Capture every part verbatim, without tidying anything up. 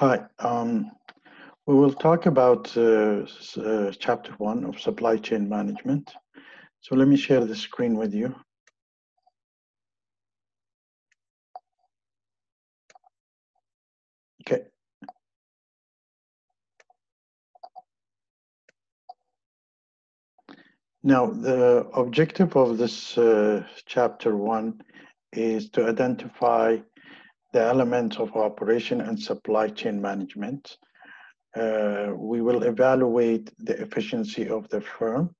Hi, um, we will talk about uh, uh, chapter one of supply chain management. So let me share the screen with you. Okay. Now, the objective of this uh, chapter one is to identify the elements of operation and supply chain management. Uh, we will evaluate the efficiency of the firm,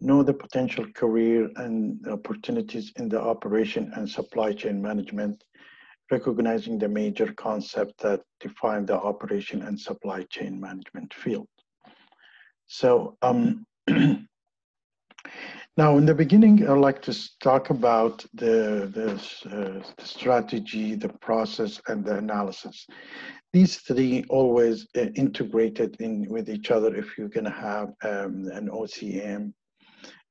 know the potential career and opportunities in the operation and supply chain management, recognizing the major concepts that define the operation and supply chain management field. So um, now, in the beginning, I'd like to talk about the, the, uh, the strategy, the process, and the analysis. These three always uh, integrated in with each other if you're going to have um, an O C M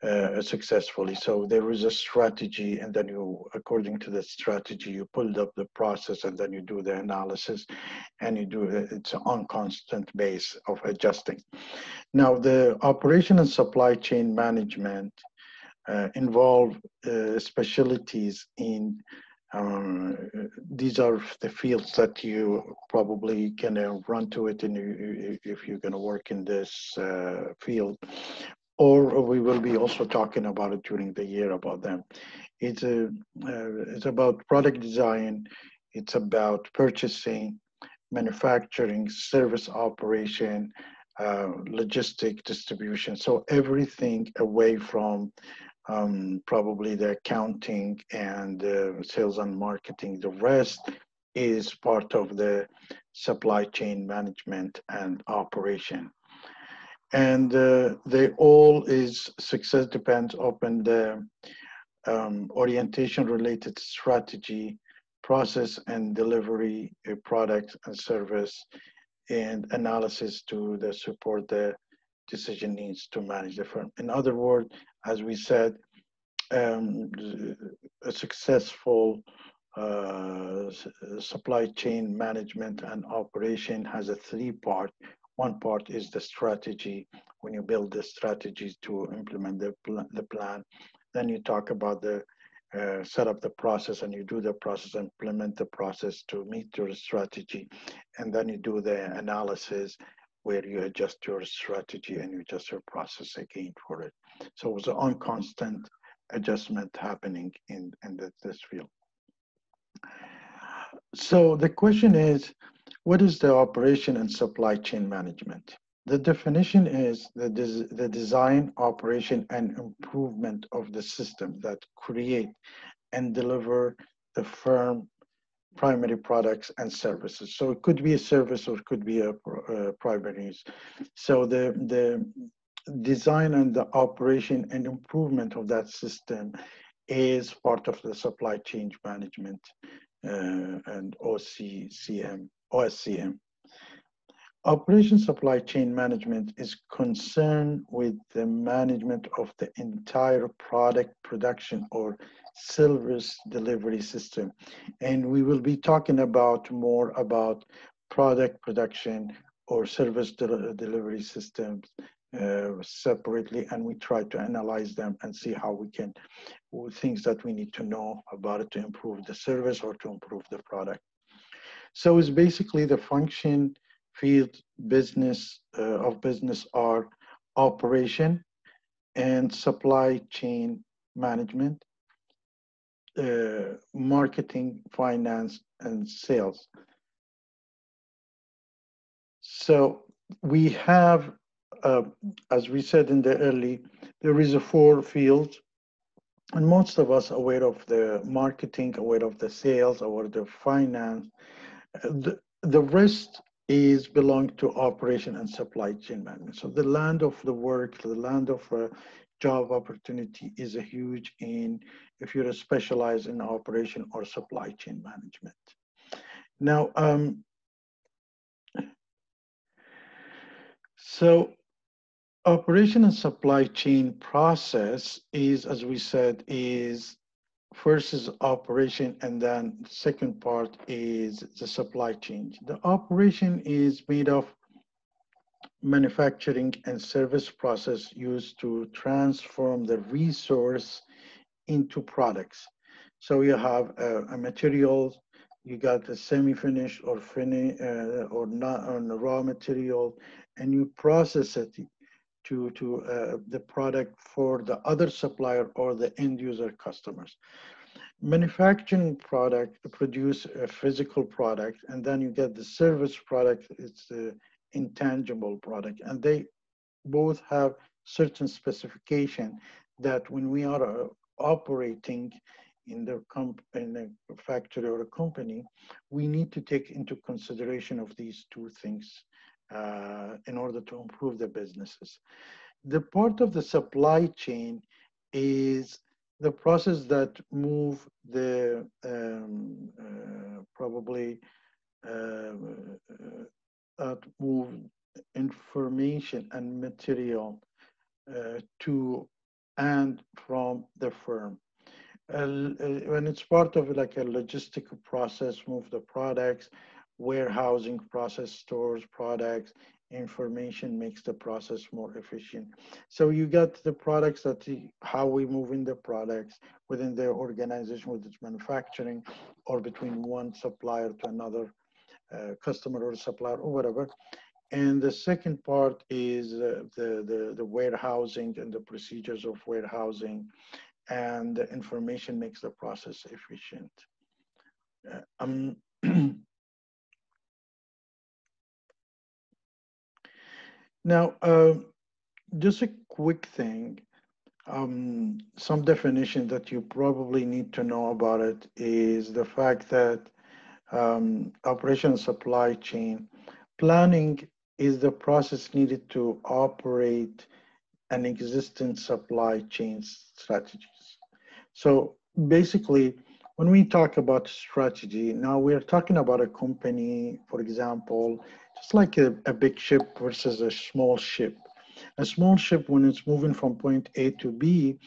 uh, successfully. So there is a strategy, and then you, according to the strategy, you pulled up the process, and then you do the analysis, and you do it. It's on constant base of adjusting. Now, the operation and supply chain management Uh, involve uh, specialties in, um, these are the fields that you probably can uh, run to it in, you, if you're going to work in this uh, field, or we will be also talking about it during the year about them. It's, a, uh, it's about product design, it's about purchasing, manufacturing, service operation, uh, logistic distribution. So everything away from Um, probably the accounting and uh, sales and marketing. The rest is part of the supply chain management and operation. And uh, they all is success depends upon the um, orientation related strategy, process and delivery, a product and service, and analysis to the support the decision needs to manage the firm. In other words, as we said, um, a successful uh, supply chain management and operation has a three part. One part is the strategy. When you build the strategies to implement the, pl the plan, then you talk about the uh, set up the process, and you do the process, implement the process to meet your strategy. And then you do the analysis, where you adjust your strategy and you adjust your process again for it. So it was an on constant adjustment happening in, in the, this field. So the question is, what is the operation and supply chain management? The definition is the, des the design, operation, and improvement of the system that create and deliver the firm primary products and services. So it could be a service or it could be a uh, primaries. So the, the design and the operation and improvement of that system is part of the supply chain management uh, and O C C M, O S C M. Operation supply chain management is concerned with the management of the entire product production or service delivery system. And we will be talking about more about product production or service de delivery systems uh, separately. And we try to analyze them and see how we can, things that we need to know about it to improve the service or to improve the product. So it's basically the function field business uh, of business are operation and supply chain management, uh, marketing, finance, and sales. So we have, uh, as we said in the early, there is a four fields, and most of us are aware of the marketing, aware of the sales, aware of the finance. The, the rest is belong to operation and supply chain management. So the land of the work, the land of uh, job opportunity is a huge in if you're a specialized in operation or supply chain management. Now, um, so operation and supply chain process is, as we said, is First is operation, and then the second part is the supply chain. The operation is made of manufacturing and service process used to transform the resource into products. So you have a, a material, you got the semi-finished or fini, uh, or not on the raw material, and you process it to, to uh, the product for the other supplier or the end user customers. Manufacturing product produce a physical product, and then you get the service product, it's the intangible product, and they both have certain specification that when we are operating in the, comp in the factory or a company, we need to take into consideration of these two things uh, in order to improve the businesses. The part of the supply chain is the process that move the um, uh, probably uh, that move information and material uh, to and from the firm. Uh, when it's part of like a logistical process, move the products, warehousing process stores products, information makes the process more efficient. So you got the products that the, how we move in the products within their organization, with its manufacturing or between one supplier to another uh, customer or supplier or whatever. And the second part is uh, the, the, the warehousing and the procedures of warehousing, and the information makes the process efficient. Uh, um, now, uh, just a quick thing, um, some definition that you probably need to know about it is the fact that um, operation supply chain planning is the process needed to operate an existing supply chain strategy. So basically, when we talk about strategy, now we're talking about a company, for example, just like a, a big ship versus a small ship. A small ship, when it's moving from point A to B,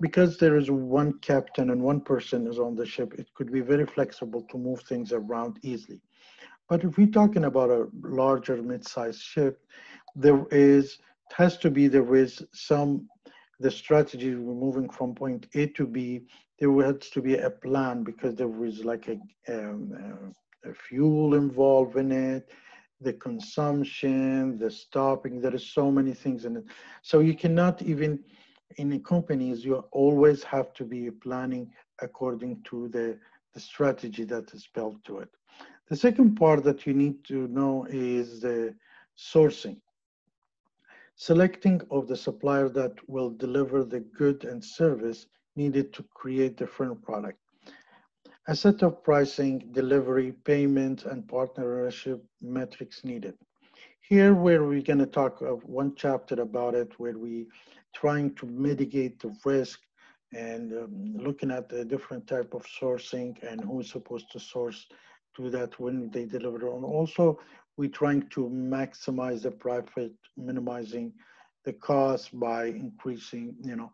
because there is one captain and one person is on the ship, it could be very flexible to move things around easily. But if we're talking about a larger mid-sized ship, there is, it has to be, there is some, the strategy we're moving from point A to B, there has to be a plan because there was like a, um, a fuel involved in it, the consumption, the stopping, there is so many things in it. So you cannot even, in the companies, you always have to be planning according to the, the strategy that is built to it. The second part that you need to know is the sourcing. Selecting of the supplier that will deliver the good and service needed to create the final product. A set of pricing, delivery, payment, and partnership metrics needed. Here where we're gonna talk of one chapter about it, where we trying to mitigate the risk and um, looking at the different type of sourcing and who's supposed to source to that when they deliver on. Also, we're trying to maximize the profit, minimizing the cost by increasing, you know,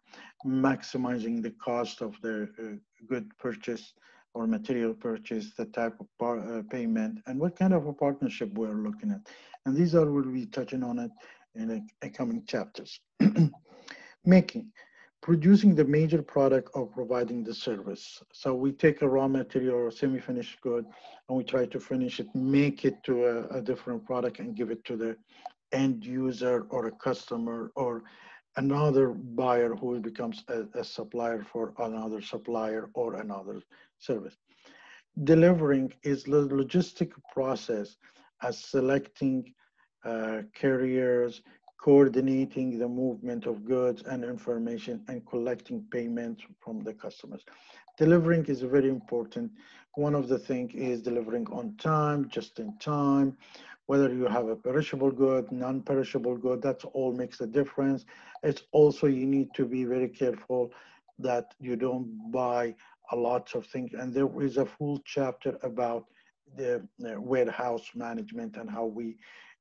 maximizing the cost of the uh, good purchase or material purchase, the type of par uh, payment, and what kind of a partnership we're looking at. And these are, we'll be touching on it in a, a coming chapters. Making, producing the major product or providing the service. So we take a raw material or semi-finished good, and we try to finish it, make it to a, a different product and give it to the end user or a customer or another buyer who becomes a, a supplier for another supplier or another service. Delivering is the logistic process as selecting uh, carriers, coordinating the movement of goods and information, and collecting payments from the customers. Delivering is very important. One of the things is delivering on time, just in time, whether you have a perishable good, non-perishable good, that's all makes a difference. It's also, you need to be very careful that you don't buy a lot of things. And there is a full chapter about the, the warehouse management and how we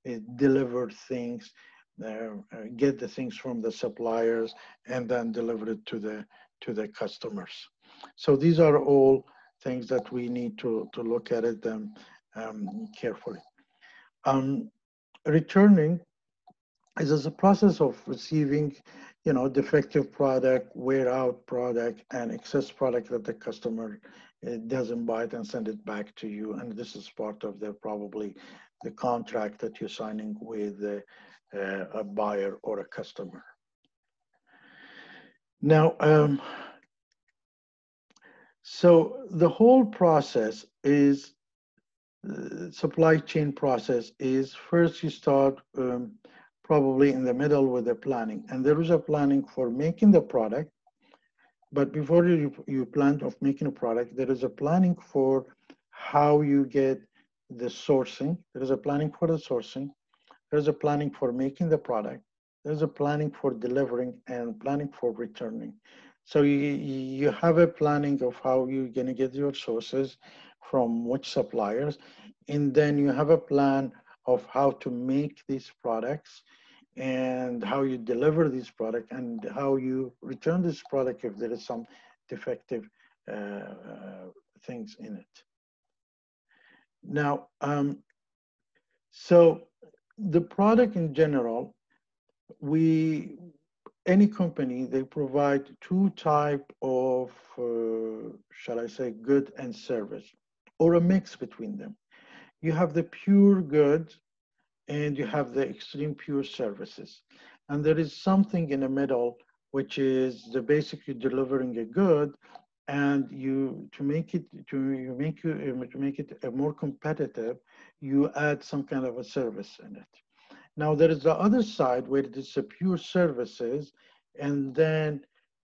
uh, deliver things, uh, uh, get the things from the suppliers and then deliver it to the, to the customers. So these are all things that we need to, to look at it um, um, carefully. Um, returning is, is a process of receiving, you know, defective product, wear out product, and excess product that the customer uh, doesn't buy it and send it back to you. And this is part of the, probably the contract that you're signing with uh, uh, a buyer or a customer. Now, um, so the whole process is, uh, supply chain process is, first you start um, probably in the middle with the planning. And there is a planning for making the product, but before you, you plan of making a product, there is a planning for how you get the sourcing. There is a planning for the sourcing. There's a planning for making the product. There's a planning for delivering and planning for returning. So you, you have a planning of how you're gonna get your sources from which suppliers, and then you have a plan of how to make these products and how you deliver these products and how you return this product if there is some defective uh, things in it. Now, um, so the product in general, we, any company, they provide two type of, uh, shall I say, good and service, or a mix between them. You have the pure good and you have the extreme pure services. And there is something in the middle, which is the basically delivering a good, and you to make it to you make you to make it a more competitive, you add some kind of a service in it. Now there is the other side where it is a pure services, and then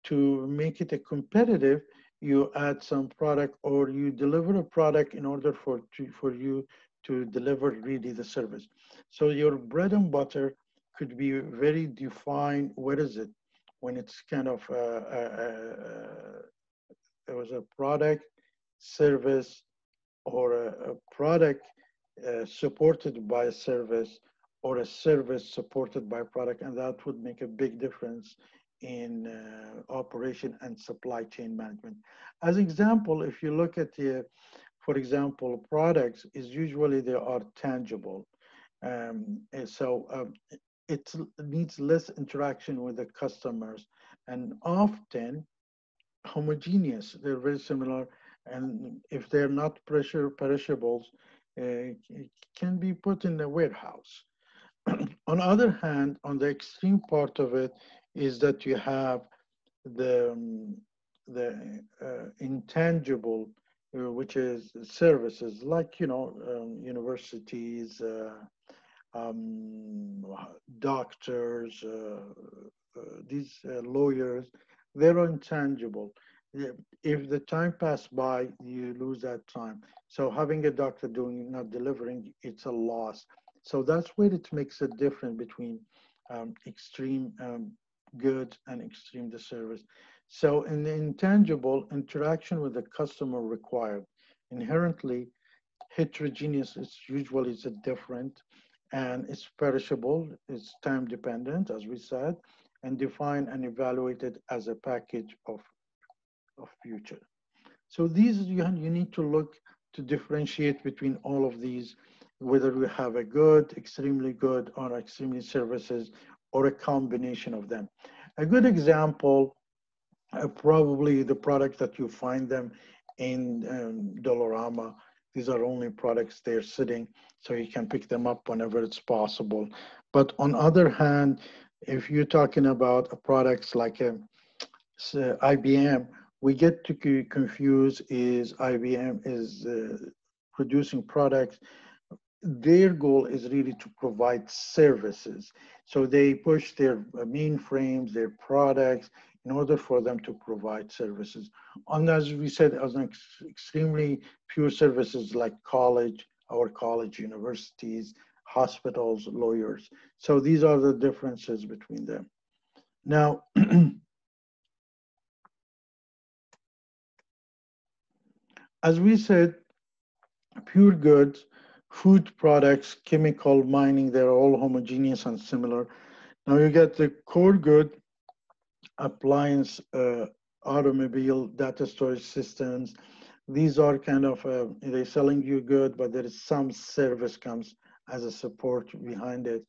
to make it a competitive, you add some product, or you deliver a product in order for, to, for you to deliver really the service. So your bread and butter could be very defined. What is it? When it's kind of, a, a, a, it was a product, service, or a, a product uh, supported by a service, or a service supported by a product, and that would make a big difference in uh, operation and supply chain management. As example, if you look at the, for example, products is usually they are tangible. Um, and so um, it needs less interaction with the customers, and often homogeneous, they're very similar. And if they're not pressure perishables, uh, it can be put in the warehouse. On the other hand, on the extreme part of it, is that you have the, um, the uh, intangible, uh, which is services like, you know, um, universities, uh, um, doctors, uh, uh, these uh, lawyers, they're intangible. If the time passes by, you lose that time. So having a doctor doing not delivering, it's a loss. So that's where it makes a difference between um, extreme um, good and extreme the service. So in the intangible, interaction with the customer required. Inherently heterogeneous, it's usually it's a different, and it's perishable, it's time dependent, as we said, and defined and evaluated as a package of, of future. So these, you, you need to look to differentiate between all of these, whether we have a good, extremely good, or extremely services, or a combination of them. A good example, uh, probably the products that you find them in um, Dollarama. These are only products they're sitting, so you can pick them up whenever it's possible. But on other hand, if you're talking about a products like a, uh, I B M, we get to confuse is I B M is uh, producing products. Their goal is really to provide services. So they push their mainframes, their products, in order for them to provide services. And as we said, as an ex extremely pure services like college, our college, universities, hospitals, lawyers. So these are the differences between them. Now, as we said, pure goods, food products, chemical, mining, they're all homogeneous and similar. Now you get the core good, appliance, uh, automobile data storage systems. These are kind of, uh, they're selling you good, but there is some service comes as a support behind it.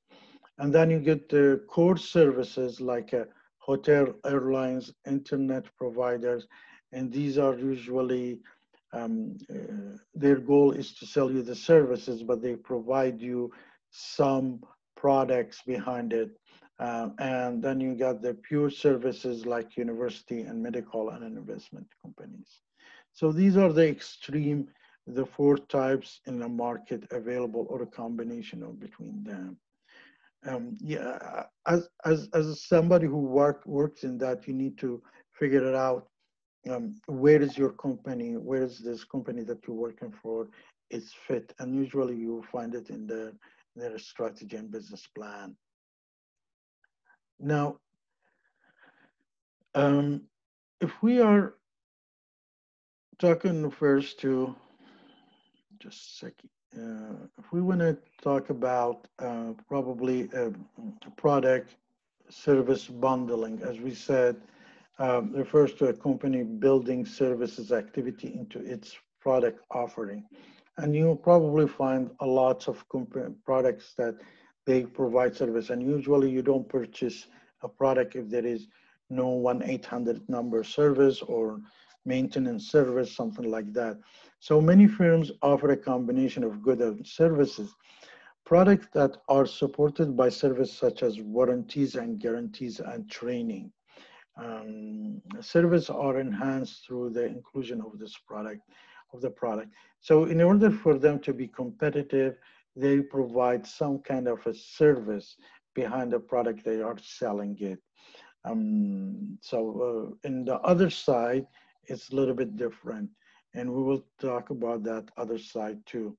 And then you get the core services like a hotel, airlines, internet providers. And these are usually, um, uh, their goal is to sell you the services, but they provide you some products behind it. Uh, and then you got the pure services like university and medical and investment companies. So these are the extreme, the four types in the market available, or a combination of between them. Um, yeah, as, as, as somebody who work, works in that, you need to figure it out. Um, where is your company? Where is this company that you're working for? It's fit. And usually you find it in their, their strategy and business plan. Now, um, if we are talking first to, just a second, uh, if we want to talk about uh, probably a product service bundling, as we said, um, refers to a company building services activity into its product offering. And you'll probably find a lot of products that they provide service, and usually you don't purchase a product if there is no one eight hundred number service or maintenance service, something like that. So many firms offer a combination of goods and services. Products that are supported by services such as warranties and guarantees and training. Um, services are enhanced through the inclusion of this product, of the product. So in order for them to be competitive, they provide some kind of a service behind the product they are selling it. Um, so uh, in the other side, it's a little bit different. And we will talk about that other side too.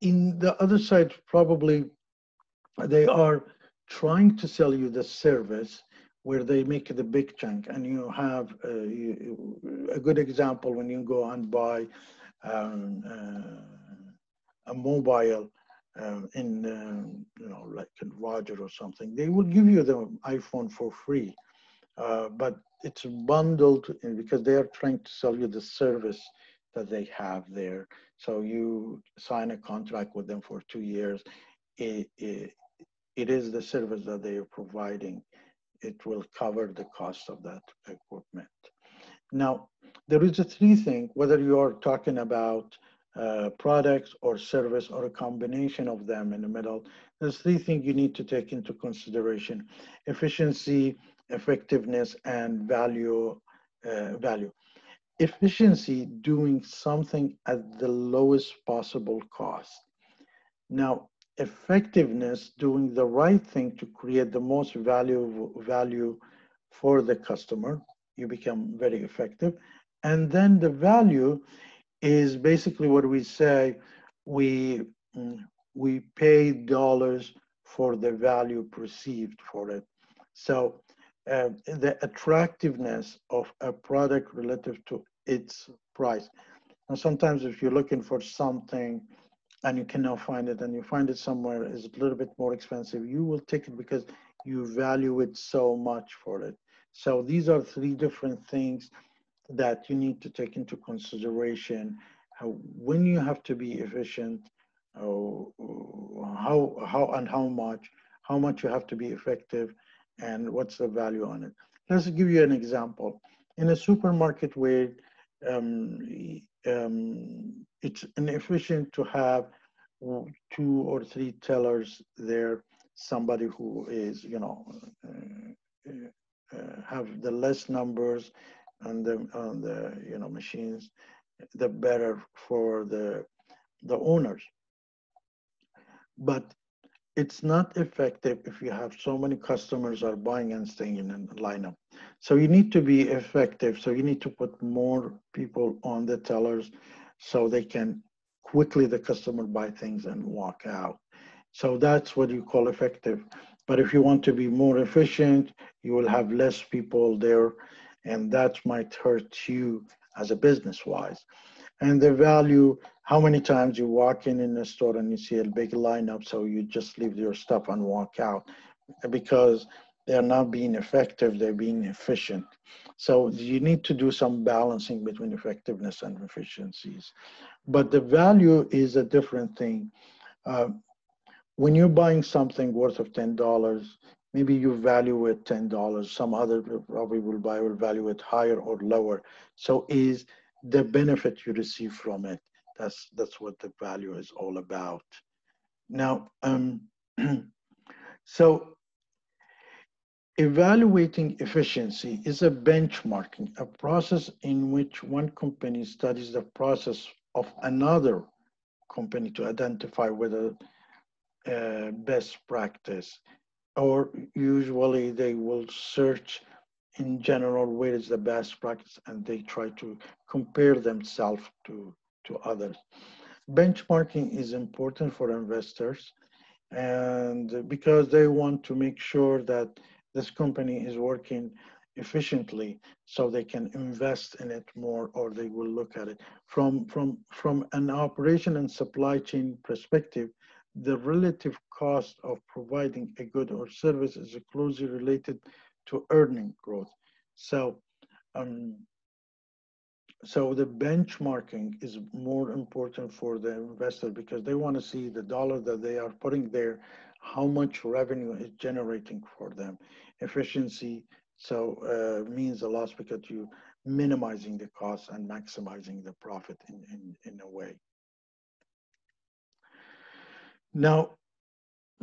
In the other side, probably they are trying to sell you the service where they make it a big chunk. And you have uh, you, a good example when you go and buy um, uh, a mobile uh, in, uh, you know, like in Roger or something, they will give you the iPhone for free, uh, but it's bundled in because they are trying to sell you the service that they have there. So you sign a contract with them for two years. It, it, it is the service that they are providing. It will cover the cost of that equipment. Now, there is a three thing, whether you are talking about Uh, products or service or a combination of them in the middle. There's three things you need to take into consideration: efficiency, effectiveness, and value. Uh, value. Efficiency, doing something at the lowest possible cost. Now, effectiveness, doing the right thing to create the most value, value for the customer. You become very effective. And then the value is basically what we say, we, we pay dollars for the value perceived for it. So uh, the attractiveness of a product relative to its price. And sometimes if you're looking for something and you cannot find it, and you find it somewhere is a little bit more expensive, you will take it because you value it so much for it. So these are three different things that you need to take into consideration how, when you have to be efficient, how, how, how and how much, how much you have to be effective, and what's the value on it. Let's give you an example. In a supermarket where um, um, it's inefficient to have two or three tellers there, somebody who is, you know, uh, uh, have the less numbers, on the, on the you know, machines, the better for the, the owners. But it's not effective if you have so many customers are buying and staying in a lineup. So you need to be effective. So you need to put more people on the tellers so they can quickly, the customer buy things and walk out. So that's what you call effective. But if you want to be more efficient, you will have less people there, and that might hurt you as a business-wise. And the value, how many times you walk in in a store and you see a big lineup, so you just leave your stuff and walk out because they're not being effective, they're being efficient. So you need to do some balancing between effectiveness and efficiencies. But the value is a different thing. Uh, when you're buying something worth of ten dollars, maybe you value it ten dollars. Some other probably will buy will value it higher or lower. So is the benefit you receive from it. That's, that's what the value is all about. Now, um, so evaluating efficiency is a benchmarking, a process in which one company studies the process of another company to identify whether uh, best practice, or usually they will search in general where is the best practice and they try to compare themselves to, to others. Benchmarking is important for investors, and because they want to make sure that this company is working efficiently so they can invest in it more, or they will look at it. From, from, from an operation and supply chain perspective, the relative cost of providing a good or service is closely related to earning growth. So, um, so the benchmarking is more important for the investor because they want to see the dollar that they are putting there, how much revenue is generating for them. Efficiency so uh, means a lot because you're minimizing the cost and maximizing the profit in, in, in a way. Now,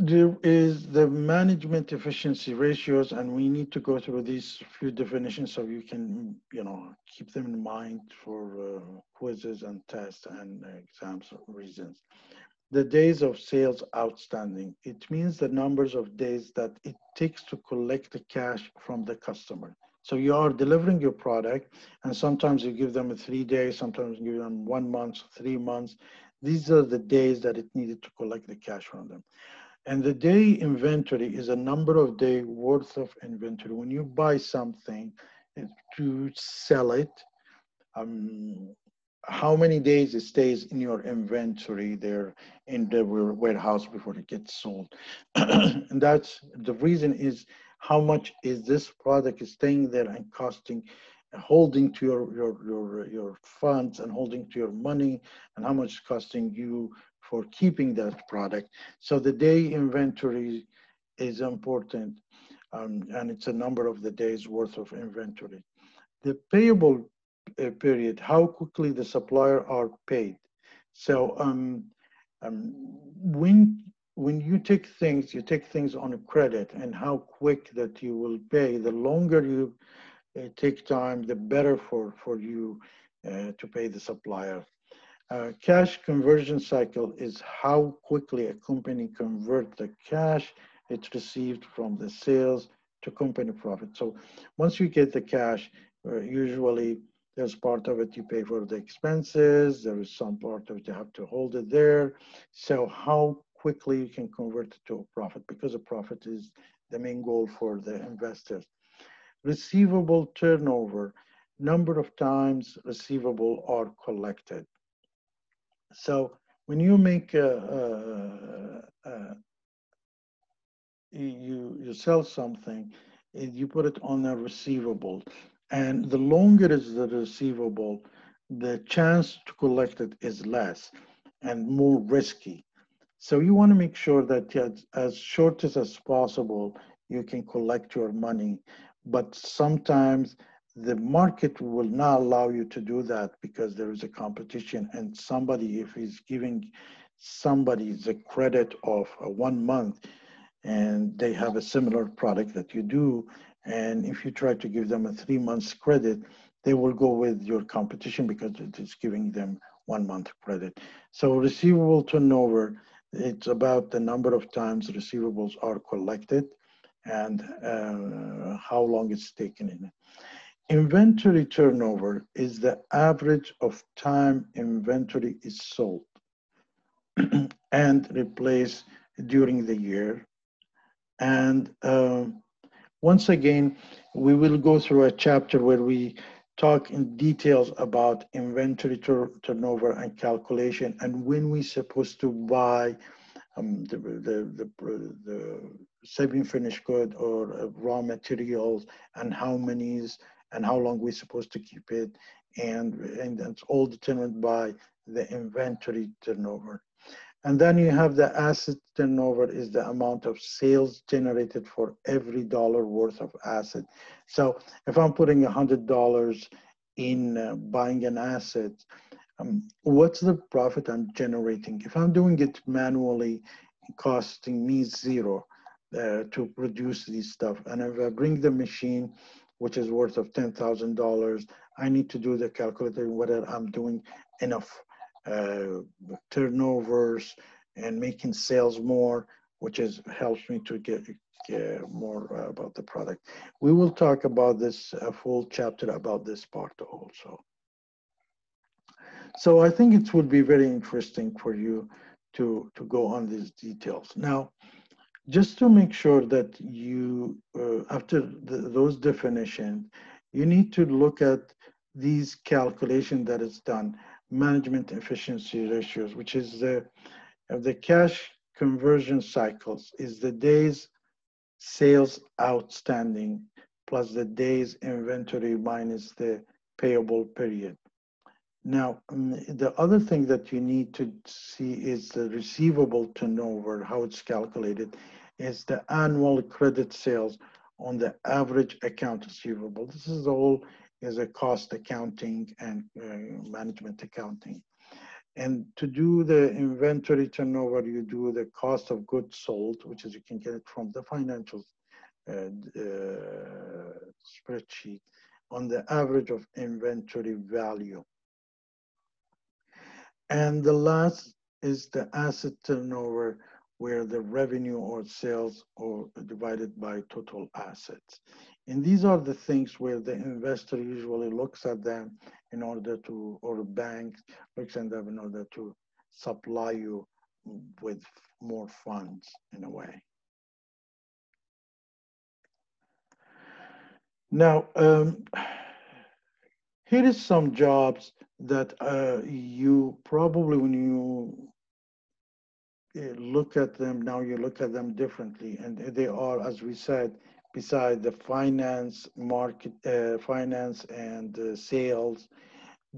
there is the management efficiency ratios, and we need to go through these few definitions so you can, you know, keep them in mind for uh, quizzes and tests and exams reasons. The days of sales outstanding. It means the numbers of days that it takes to collect the cash from the customer. So you are delivering your product, and sometimes you give them a three days, sometimes you give them one month, three months. These are the days that it needed to collect the cash from them. And the day inventory is a number of day worth of inventory. When you buy something to sell it, um, how many days it stays in your inventory there in the warehouse before it gets sold. And that's the reason is how much is this product is staying there and costing, holding to your, your, your, your funds and holding to your money, and how much it's costing you for keeping that product. So the day inventory is important, um, and it's a number of the days worth of inventory. The payable uh, period, how quickly the supplier are paid. So um, um, when, when you take things, you take things on a credit, and how quick that you will pay, the longer you uh, take time, the better for, for you uh, to pay the supplier. Uh, cash conversion cycle is how quickly a company converts the cash it received from the sales to company profit. So once you get the cash, uh, usually there's part of it you pay for the expenses, there is some part of it you have to hold it there. So how quickly you can convert it to a profit, because a profit is the main goal for the investors. Receivable turnover, number of times receivable are collected. So when you make a, a, a, you you sell something, you put it on a receivable, and the longer is the receivable, the chance to collect it is less and more risky. So you want to make sure that as, as short as as possible you can collect your money, but sometimes the market will not allow you to do that because there is a competition, and somebody, if he's giving somebody the credit of one month and they have a similar product that you do, and if you try to give them a three months credit, they will go with your competition because it is giving them one month credit. So receivable turnover, it's about the number of times receivables are collected and uh, how long it's taken in it. Inventory turnover is the average of time inventory is sold and replaced during the year. And uh, once again, we will go through a chapter where we talk in details about inventory tur turnover and calculation, and when we're supposed to buy um, the, the, the, the semi-finished good or raw materials, and how many's and how long we're supposed to keep it. And, and it's all determined by the inventory turnover. And then you have the asset turnover is the amount of sales generated for every dollar worth of asset. So if I'm putting one hundred dollars in uh, buying an asset, um, what's the profit I'm generating? If I'm doing it manually, costing me zero uh, to produce these stuff. And if I bring the machine, which is worth of ten thousand dollars, I need to do the calculating whether I'm doing enough Uh, turnovers and making sales more, which is helps me to get, get more uh, about the product. We will talk about this a full chapter about this part also. So I think it would be very interesting for you to to go on these details. Now, just to make sure that you uh, after the, those definitions, you need to look at these calculation that is done. Management efficiency ratios, which is the, the cash conversion cycles, is the days sales outstanding plus the days inventory minus the payable period. Now, the other thing that you need to see is the receivable turnover, how it's calculated, is the annual credit sales on the average account receivable. This is the whole is a cost accounting and uh, management accounting. And to do the inventory turnover, you do the cost of goods sold, which is you can get it from the financial uh, uh, spreadsheet on the average of inventory value. And the last is the asset turnover, where the revenue or sales are divided by total assets. And these are the things where the investor usually looks at them in order to, or bank looks at them in order to supply you with more funds in a way. Now, um, here is some jobs that uh, you probably, when you look at them, now you look at them differently. And they are, as we said, beside the finance, market, uh, finance and uh, sales,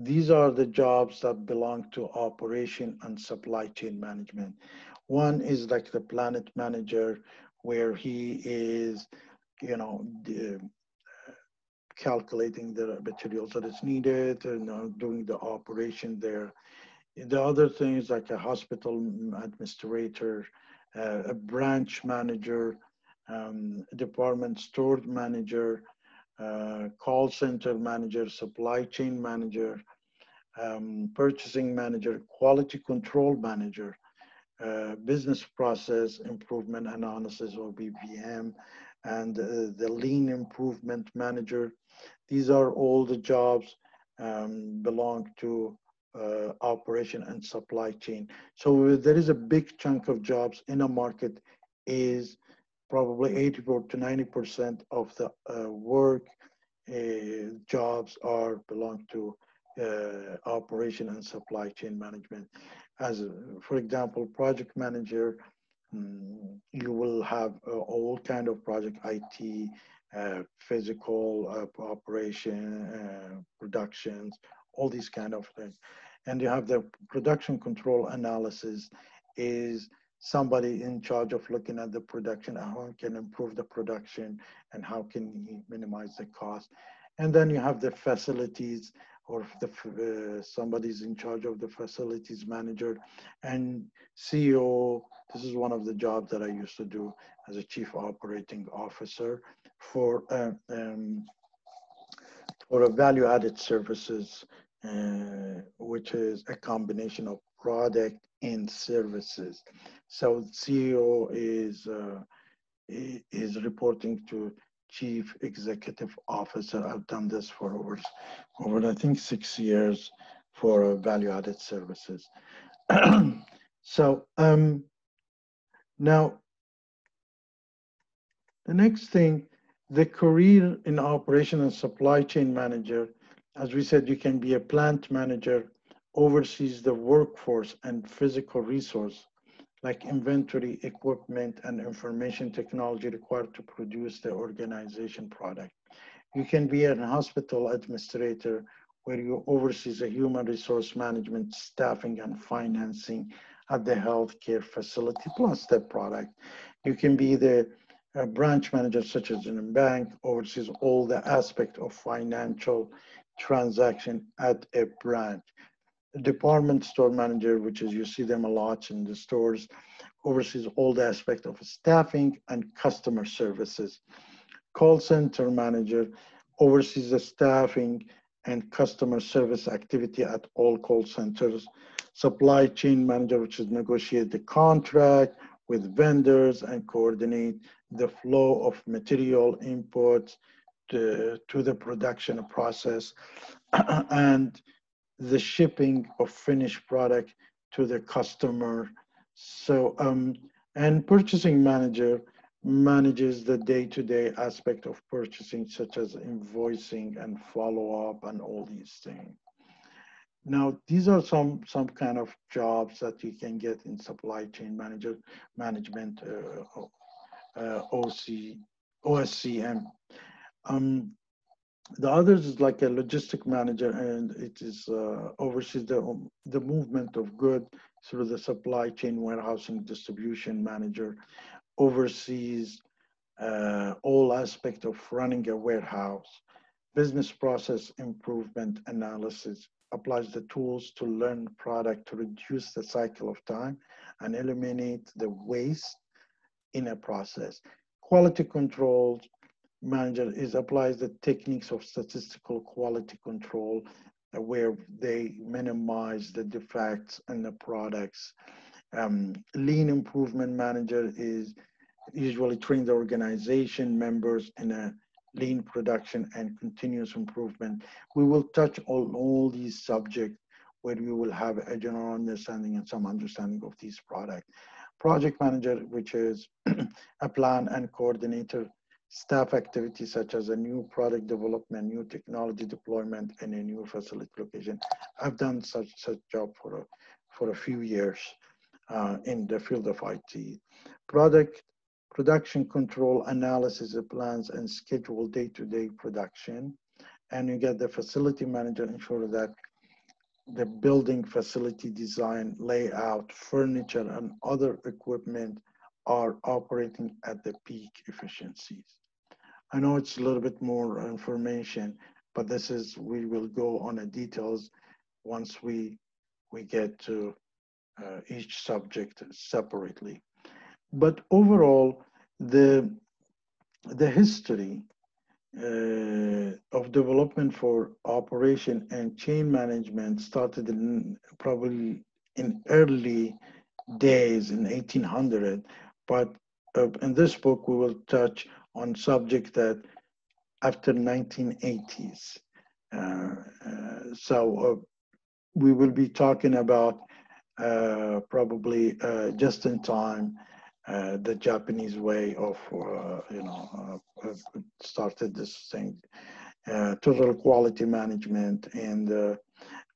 these are the jobs that belong to operation and supply chain management. One is like the plant manager, where he is, you know, the, uh, calculating the materials that is needed and uh, doing the operation there. The other thing is like a hospital administrator, uh, a branch manager, um, department store manager, uh, call center manager, supply chain manager, um, purchasing manager, quality control manager, uh, business process improvement analysis or B P M, and uh, the lean improvement manager. These are all the jobs um, belong to Uh, operation and supply chain. So there is a big chunk of jobs in a market is probably eighty to ninety percent of the uh, work uh, jobs are belong to uh, operation and supply chain management. As a, for example, project manager, um, you will have uh, all kind of project I T, uh, physical uh, operation, uh, productions, all these kind of things. And you have the production control analysis is somebody in charge of looking at the production, how can improve the production and how can he minimize the cost. And then you have the facilities or the, uh, somebody's in charge of the facilities manager and C O. This is one of the jobs that I used to do as a chief operating officer for uh, um, or a value-added services, uh, which is a combination of product and services. So C E O is uh, is reporting to Chief Executive Officer. I've done this for over, over I think six years for value-added services. So um, now the next thing. The career in operation and supply chain manager, as we said, you can be a plant manager, oversees the workforce and physical resource, like inventory, equipment, and information technology required to produce the organization product. You can be a hospital administrator where you oversee the human resource management, staffing, and financing at the healthcare facility, plus the product. You can be the uh, branch manager, such as in a bank, oversees all the aspects of financial transaction at a branch. Department store manager, which is you see them a lot in the stores, oversees all the aspects of staffing and customer services. Call center manager oversees the staffing and customer service activity at all call centers. Supply chain manager, which is negotiate the contract with vendors and coordinate the flow of material inputs to, to the production process and the shipping of finished product to the customer. So, um, and purchasing manager manages the day-to-day aspect of purchasing, such as invoicing and follow-up and all these things. Now, these are some, some kind of jobs that you can get in supply chain manager, management, uh, uh, O C, O S C M. Um, The others is like a logistic manager, and it is uh, oversees the, um, the movement of goods through the supply chain, warehousing, distribution manager, oversees uh, all aspects of running a warehouse. Business process improvement analysis applies the tools to learn product to reduce the cycle of time and eliminate the waste in a process. Quality control manager is applies the techniques of statistical quality control uh, where they minimize the defects in the products. Um, lean improvement manager is usually train the organization members in a lean production and continuous improvement. We will touch on all these subjects where we will have a general understanding and some understanding of these products. Project manager, which is a plan and coordinator, staff activities such as a new product development, new technology deployment, and a new facility location. I've done such such job for a, for a few years uh, in the field of I T. Product production control analysis of plans and schedule day-to-day production. And you get the facility manager ensure that the building facility design, layout, furniture, and other equipment are operating at the peak efficiencies. I know it's a little bit more information, but this is, we will go on the details once we, we get to uh, each subject separately. But overall, the, the history uh, of development for operation and chain management started in probably in early days in eighteen hundred, but uh, in this book, we will touch on subject that after nineteen eighties. Uh, uh, so uh, we will be talking about uh, probably uh, just in time, uh, the Japanese way of, uh, you know, uh, started this thing, uh, total quality management. And uh,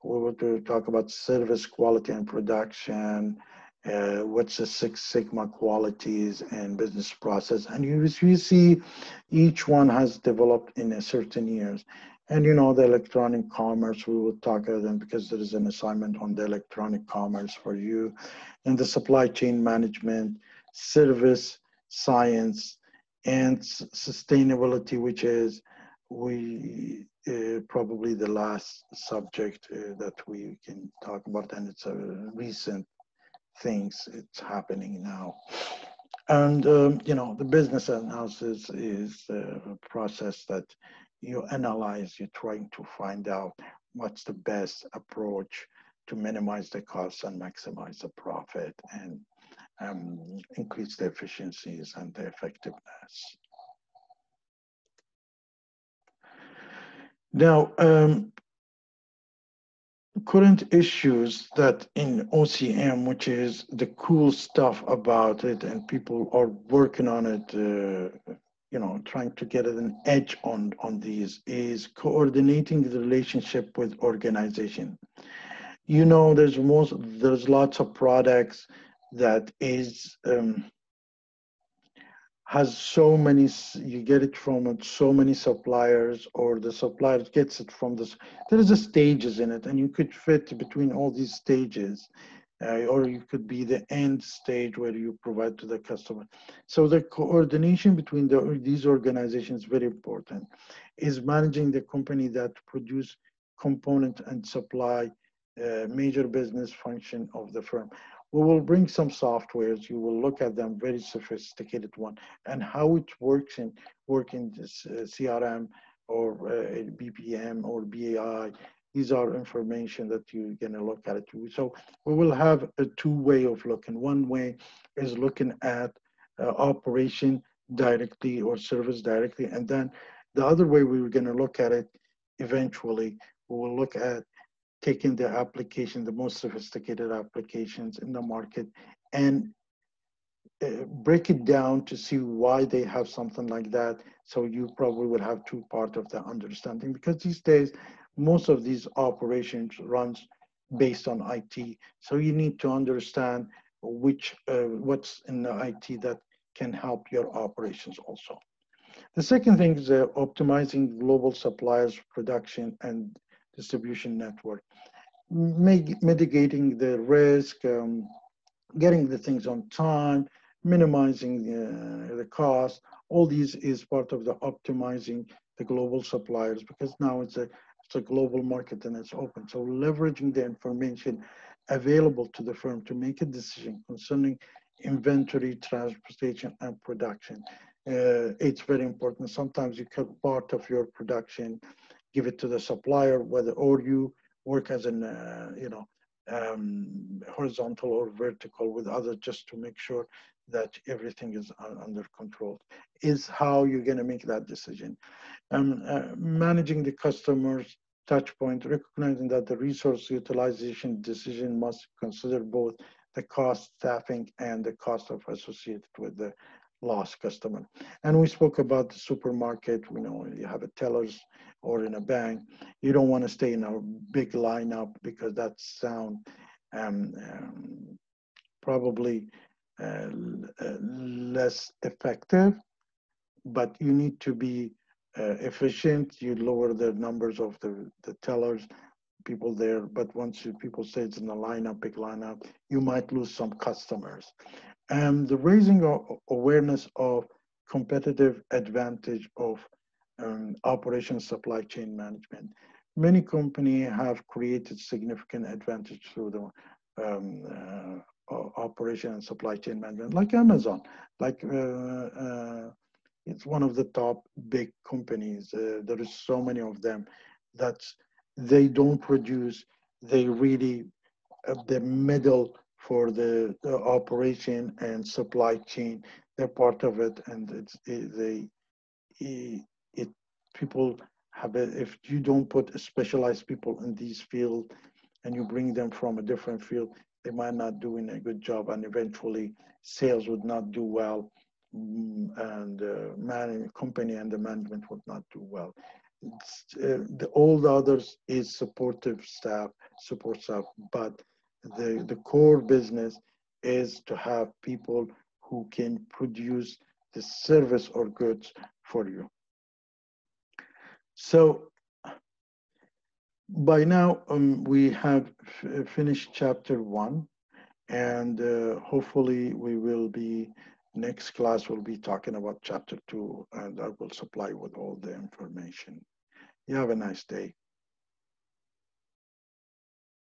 we will to talk about service quality and production, Uh, what's the Six Sigma qualities and business process. And you, you see each one has developed in a certain years. And you know, the electronic commerce, we will talk about them because there is an assignment on the electronic commerce for you. And the supply chain management, service, science, and sustainability, which is we uh, probably the last subject uh, that we can talk about. And it's a recent things it's happening now. And um, you know, the business analysis is a process that you analyze, you're trying to find out what's the best approach to minimize the costs and maximize the profit and um, increase the efficiencies and the effectiveness. Now, um, current issues that in O C M, which is the cool stuff about it, and people are working on it, uh, you know, trying to get an edge on, on these, is coordinating the relationship with organization. You know, there's most, there's lots of products that is um, has so many, you get it from so many suppliers, or the supplier gets it from this. There is a stages in it, and you could fit between all these stages, uh, or you could be the end stage where you provide to the customer. So the coordination between the, these organizations is very important. Is managing the company that produce component and supply uh, major business function of the firm. We will bring some softwares, you will look at them, very sophisticated one, and how it works in working this uh, C R M or uh, B P M or B A I. These are information that you're gonna look at it. So we will have a two way of looking. One way is looking at uh, operation directly or service directly. And then the other way we were gonna look at it eventually, we will look at taking the application, the most sophisticated applications in the market, and uh, break it down to see why they have something like that. So you probably would have two parts of the understanding, because these days, most of these operations runs based on I T. So you need to understand which uh, what's in the I T that can help your operations also. The second thing is uh, optimizing global suppliers, production, and distribution network, Mig mitigating the risk, um, getting the things on time, minimizing uh, the cost. All these is part of the optimizing the global suppliers, because now it's a, it's a global market and it's open. So leveraging the information available to the firm to make a decision concerning inventory, transportation, and production. Uh, it's very important. Sometimes you cut part of your production, give it to the supplier, whether or you work as an uh, you know um, horizontal or vertical with others, just to make sure that everything is under control. Is how you're going to make that decision. Um, uh, managing the customer's touch point, recognizing that the resource utilization decision must consider both the cost, staffing, and the cost of associated with the lost customer. And we spoke about the supermarket. We know you have a tellers or in a bank, you don't want to stay in a big lineup because that sound um, um, probably uh, less effective, but you need to be uh, efficient. You lower the numbers of the, the tellers, people there, but once you, people say it's in a lineup, big lineup, you might lose some customers. And the raising of awareness of competitive advantage of um, operation supply chain management. Many companies have created significant advantage through the um, uh, operation and supply chain management, like Amazon, like uh, uh, it's one of the top big companies. Uh, there is so many of them that they don't produce, they really, uh, the middle for the, the operation and supply chain, they're part of it, and it's, it, they, it, people have, a, if you don't put specialized people in these fields and you bring them from a different field, they might not doing a good job, and eventually sales would not do well, and the uh, man, company and the management would not do well. It's, uh, the, all the others is supportive staff, support staff, but The, the core business is to have people who can produce the service or goods for you. So by now um, we have finished chapter one, and uh, hopefully we will be, next class we'll be talking about chapter two, and I will supply with all the information. You have a nice day.